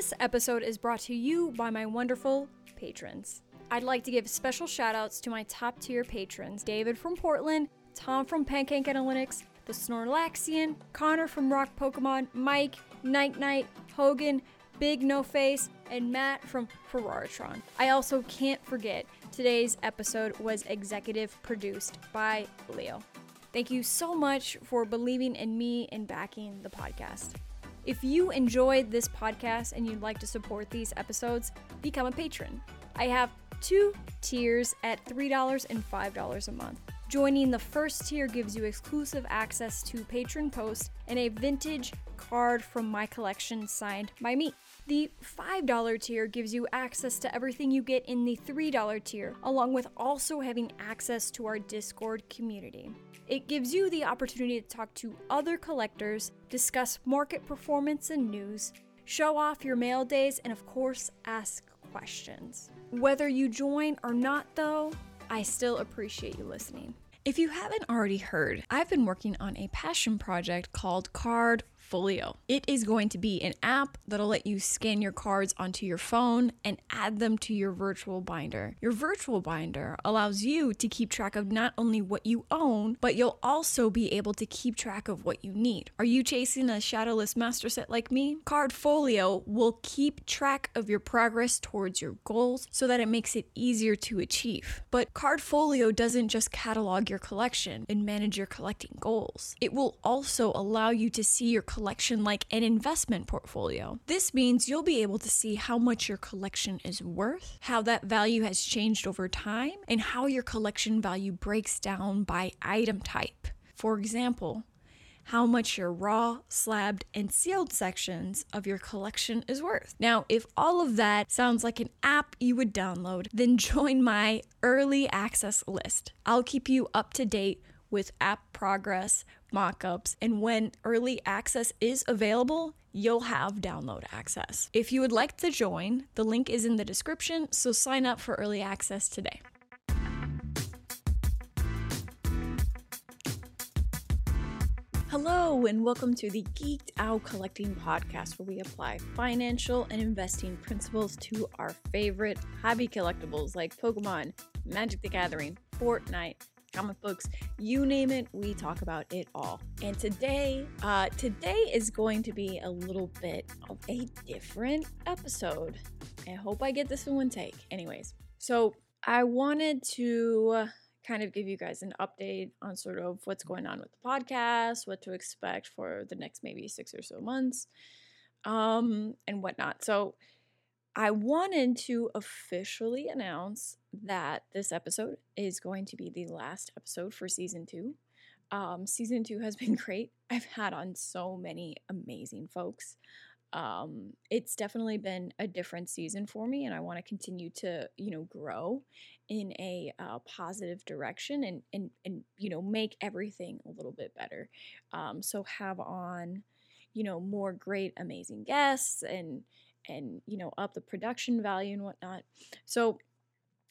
This episode is brought to you by my wonderful patrons. I'd like to give special shout outs to my top tier patrons, David from Portland, Tom from Pancake Analytics, the Snorlaxian, Connor from Rock Pokemon, Mike, Night Knight, Hogan, Big No Face, and Matt from Ferraratron. I also can't forget today's episode was executive produced by Leo. Thank you so much for believing in me and backing the podcast. If you enjoyed this podcast and you'd like to support these episodes, become a patron. I have two tiers at $3 and $5 a month. Joining the first tier gives you exclusive access to patron posts and a vintage card from my collection signed by me. The $5 tier gives you access to everything you get in the $3 tier, along with also having access to our Discord community. It gives you the opportunity to talk to other collectors, discuss market performance and news, show off your mail days, and of course, ask questions. Whether you join or not though, I still appreciate you listening. If you haven't already heard, I've been working on a passion project called Cardfolio. It is going to be an app that'll let you scan your cards onto your phone and add them to your virtual binder. Your virtual binder allows you to keep track of not only what you own, but you'll also be able to keep track of what you need. Are you chasing a shadowless master set like me? Cardfolio will keep track of your progress towards your goals so that it makes it easier to achieve. But Cardfolio doesn't just catalog your collection and manage your collecting goals. It will also allow you to see your collection like an investment portfolio. This means you'll be able to see how much your collection is worth, how that value has changed over time, and how your collection value breaks down by item type. For example, how much your raw, slabbed, and sealed sections of your collection is worth. Now, if all of that sounds like an app you would download, then join my early access list. I'll keep you up to date with app progress, mock-ups, and when early access is available, you'll have download access. If you would like to join, the link is in the description, so sign up for early access today. Hello and welcome to the Geeked Out Collecting Podcast, where we apply financial and investing principles to our favorite hobby collectibles like Pokemon, Magic the Gathering, Fortnite, comic books, you name it, we talk about it all. And today is going to be a little bit of a different episode. I hope I get this in one take. Anyways, so I wanted to kind of give you guys an update on sort of what's going on with the podcast, what to expect for the next maybe 6 or so months, and whatnot. So I wanted to officially announce that this episode is going to be the last episode for season 2. Season 2 has been great. I've had on so many amazing folks. It's definitely been a different season for me, and I want to continue to, grow in a positive direction and make everything a little bit better. So have on, more great, amazing guests and up the production value and whatnot. So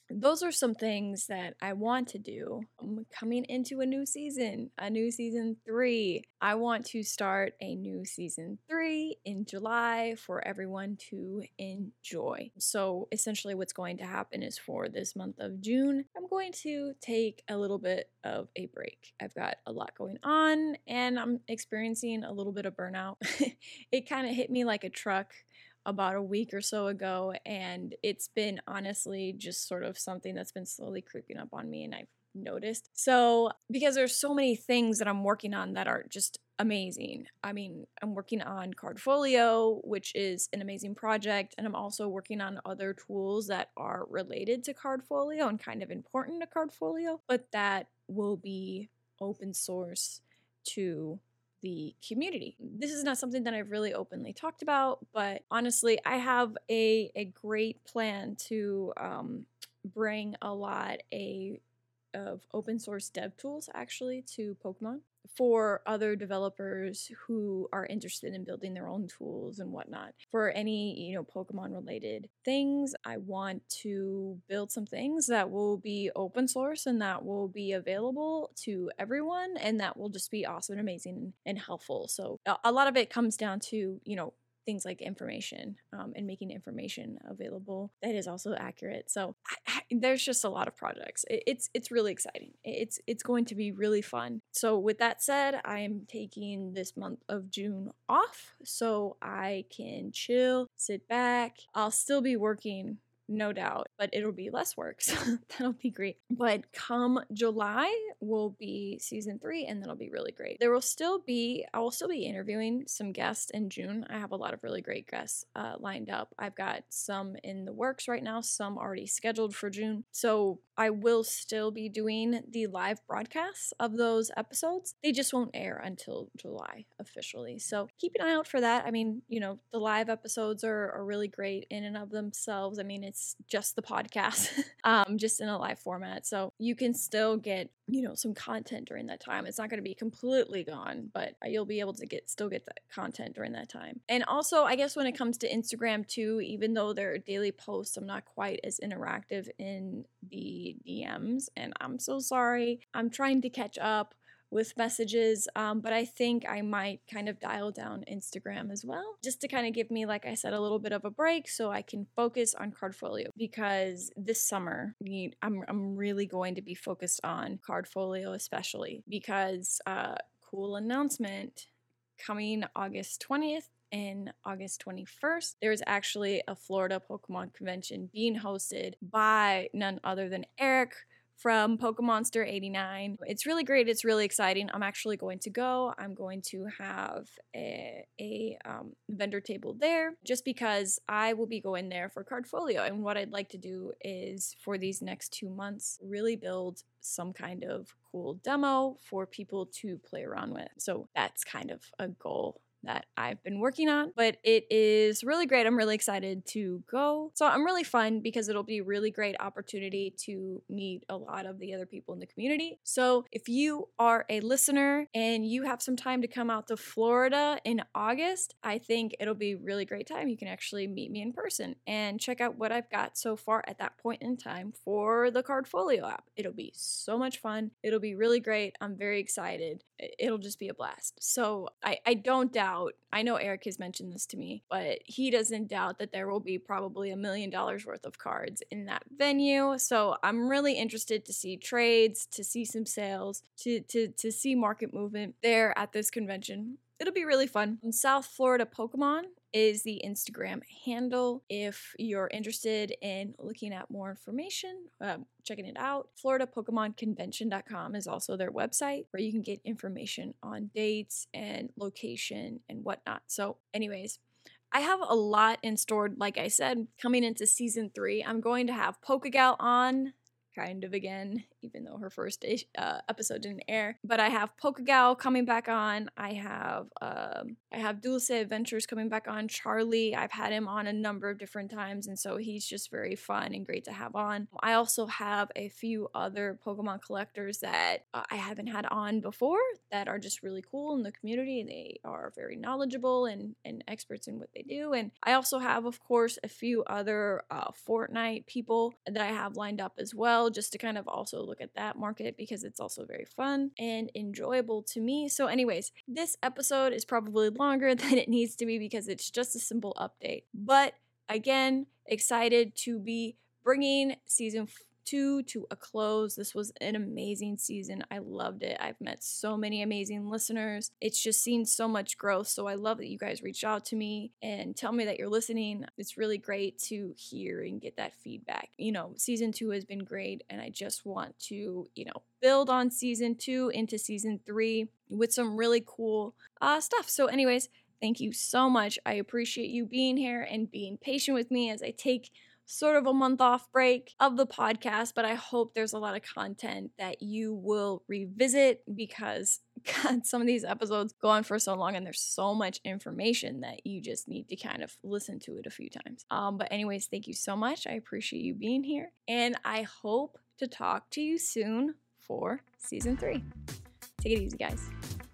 those are some things that I want to do. I'm coming into a new season 3. I want to start a new season 3 in July for everyone to enjoy. So essentially what's going to happen is for this month of June, I'm going to take a little bit of a break. I've got a lot going on and I'm experiencing a little bit of burnout. It kind of hit me like a truck about a week or so ago, and it's been honestly just sort of something that's been slowly creeping up on me, and I've noticed. So because there's so many things that I'm working on that are just amazing. I mean, I'm working on Cardfolio, which is an amazing project, and I'm also working on other tools that are related to Cardfolio and kind of important to Cardfolio, but that will be open source to the community. This is not something that I've really openly talked about, but honestly, I have a great plan to bring a lot of open source dev tools actually to Pokemon for other developers who are interested in building their own tools and whatnot. For any, Pokemon related things, I want to build some things that will be open source and that will be available to everyone, and that will just be awesome and amazing and helpful. So a lot of it comes down to, things like information and making information available that is also accurate. So there's just a lot of projects. It's really exciting. It's going to be really fun. So with that said, I am taking this month of June off so I can chill, sit back. I'll still be working, no doubt, but it'll be less work. So that'll be great. But come July will be season 3, and that'll be really great. I will still be interviewing some guests in June. I have a lot of really great guests lined up. I've got some in the works right now, some already scheduled for June. So I will still be doing the live broadcasts of those episodes. They just won't air until July officially. So keep an eye out for that. I mean, you know, the live episodes are really great in and of themselves. I mean, it's just the podcast, just in a live format. So you can still get, you know, some content during that time. It's not going to be completely gone, but you'll be able to still get that content during that time. And also, I guess when it comes to Instagram too, even though there are daily posts, I'm not quite as interactive in the DMs, and I'm so sorry. I'm trying to catch up with messages, but I think I might kind of dial down Instagram as well, just to kind of give me, like I said, a little bit of a break so I can focus on Cardfolio, because this summer I'm really going to be focused on Cardfolio, especially because cool announcement coming August 20th. And August 21st, there is actually a Florida Pokemon convention being hosted by none other than Eric from Pokemonster 89. It's really great. It's really exciting. I'm actually going to go. I'm going to have a vendor table there, just because I will be going there for Cardfolio. And what I'd like to do is, for these next 2 months, really build some kind of cool demo for people to play around with. So that's kind of a goal that I've been working on, but it is really great. I'm really excited to go. So I'm really fun because it'll be a really great opportunity to meet a lot of the other people in the community. So if you are a listener and you have some time to come out to Florida in August, I think it'll be a really great time. You can actually meet me in person and check out what I've got so far at that point in time for the Cardfolio app. It'll be so much fun. It'll be really great. I'm very excited. It'll just be a blast. So I don't doubt. I know Eric has mentioned this to me, but he doesn't doubt that there will be probably $1 million worth of cards in that venue. So I'm really interested to see trades, to see some sales, to see market movement there at this convention. It'll be really fun. South Florida Pokemon is the Instagram handle if you're interested in looking at more information, checking it out. floridapokemonconvention.com is also their website, where you can get information on dates and location and whatnot. So anyways, I have a lot in store. Like I said, coming into season 3, I'm going to have Poke Gal on, kind of again, even though her first episode didn't air. But I have Poke Gal coming back on. I have Dulce Adventures coming back on. Charlie, I've had him on a number of different times, and so he's just very fun and great to have on. I also have a few other Pokemon collectors that I haven't had on before that are just really cool in the community. They are very knowledgeable and experts in what they do. And I also have, of course, a few other Fortnite people that I have lined up as well, just to kind of also look at that market, because it's also very fun and enjoyable to me. So anyways, this episode is probably longer than it needs to be because it's just a simple update. But again, excited to be bringing season 2 to a close. This was an amazing season. I loved it. I've met so many amazing listeners. It's just seen so much growth. So I love that you guys reached out to me and tell me that you're listening. It's really great to hear and get that feedback. You know, season 2 has been great, and I just want to, you know, build on season 2 into season 3 with some really cool stuff. So anyways, thank you so much. I appreciate you being here and being patient with me as I take sort of a month off break of the podcast, but I hope there's a lot of content that you will revisit, because God, some of these episodes go on for so long and there's so much information that you just need to kind of listen to it a few times. But anyways, thank you so much. I appreciate you being here, and I hope to talk to you soon for season 3. Take it easy, guys.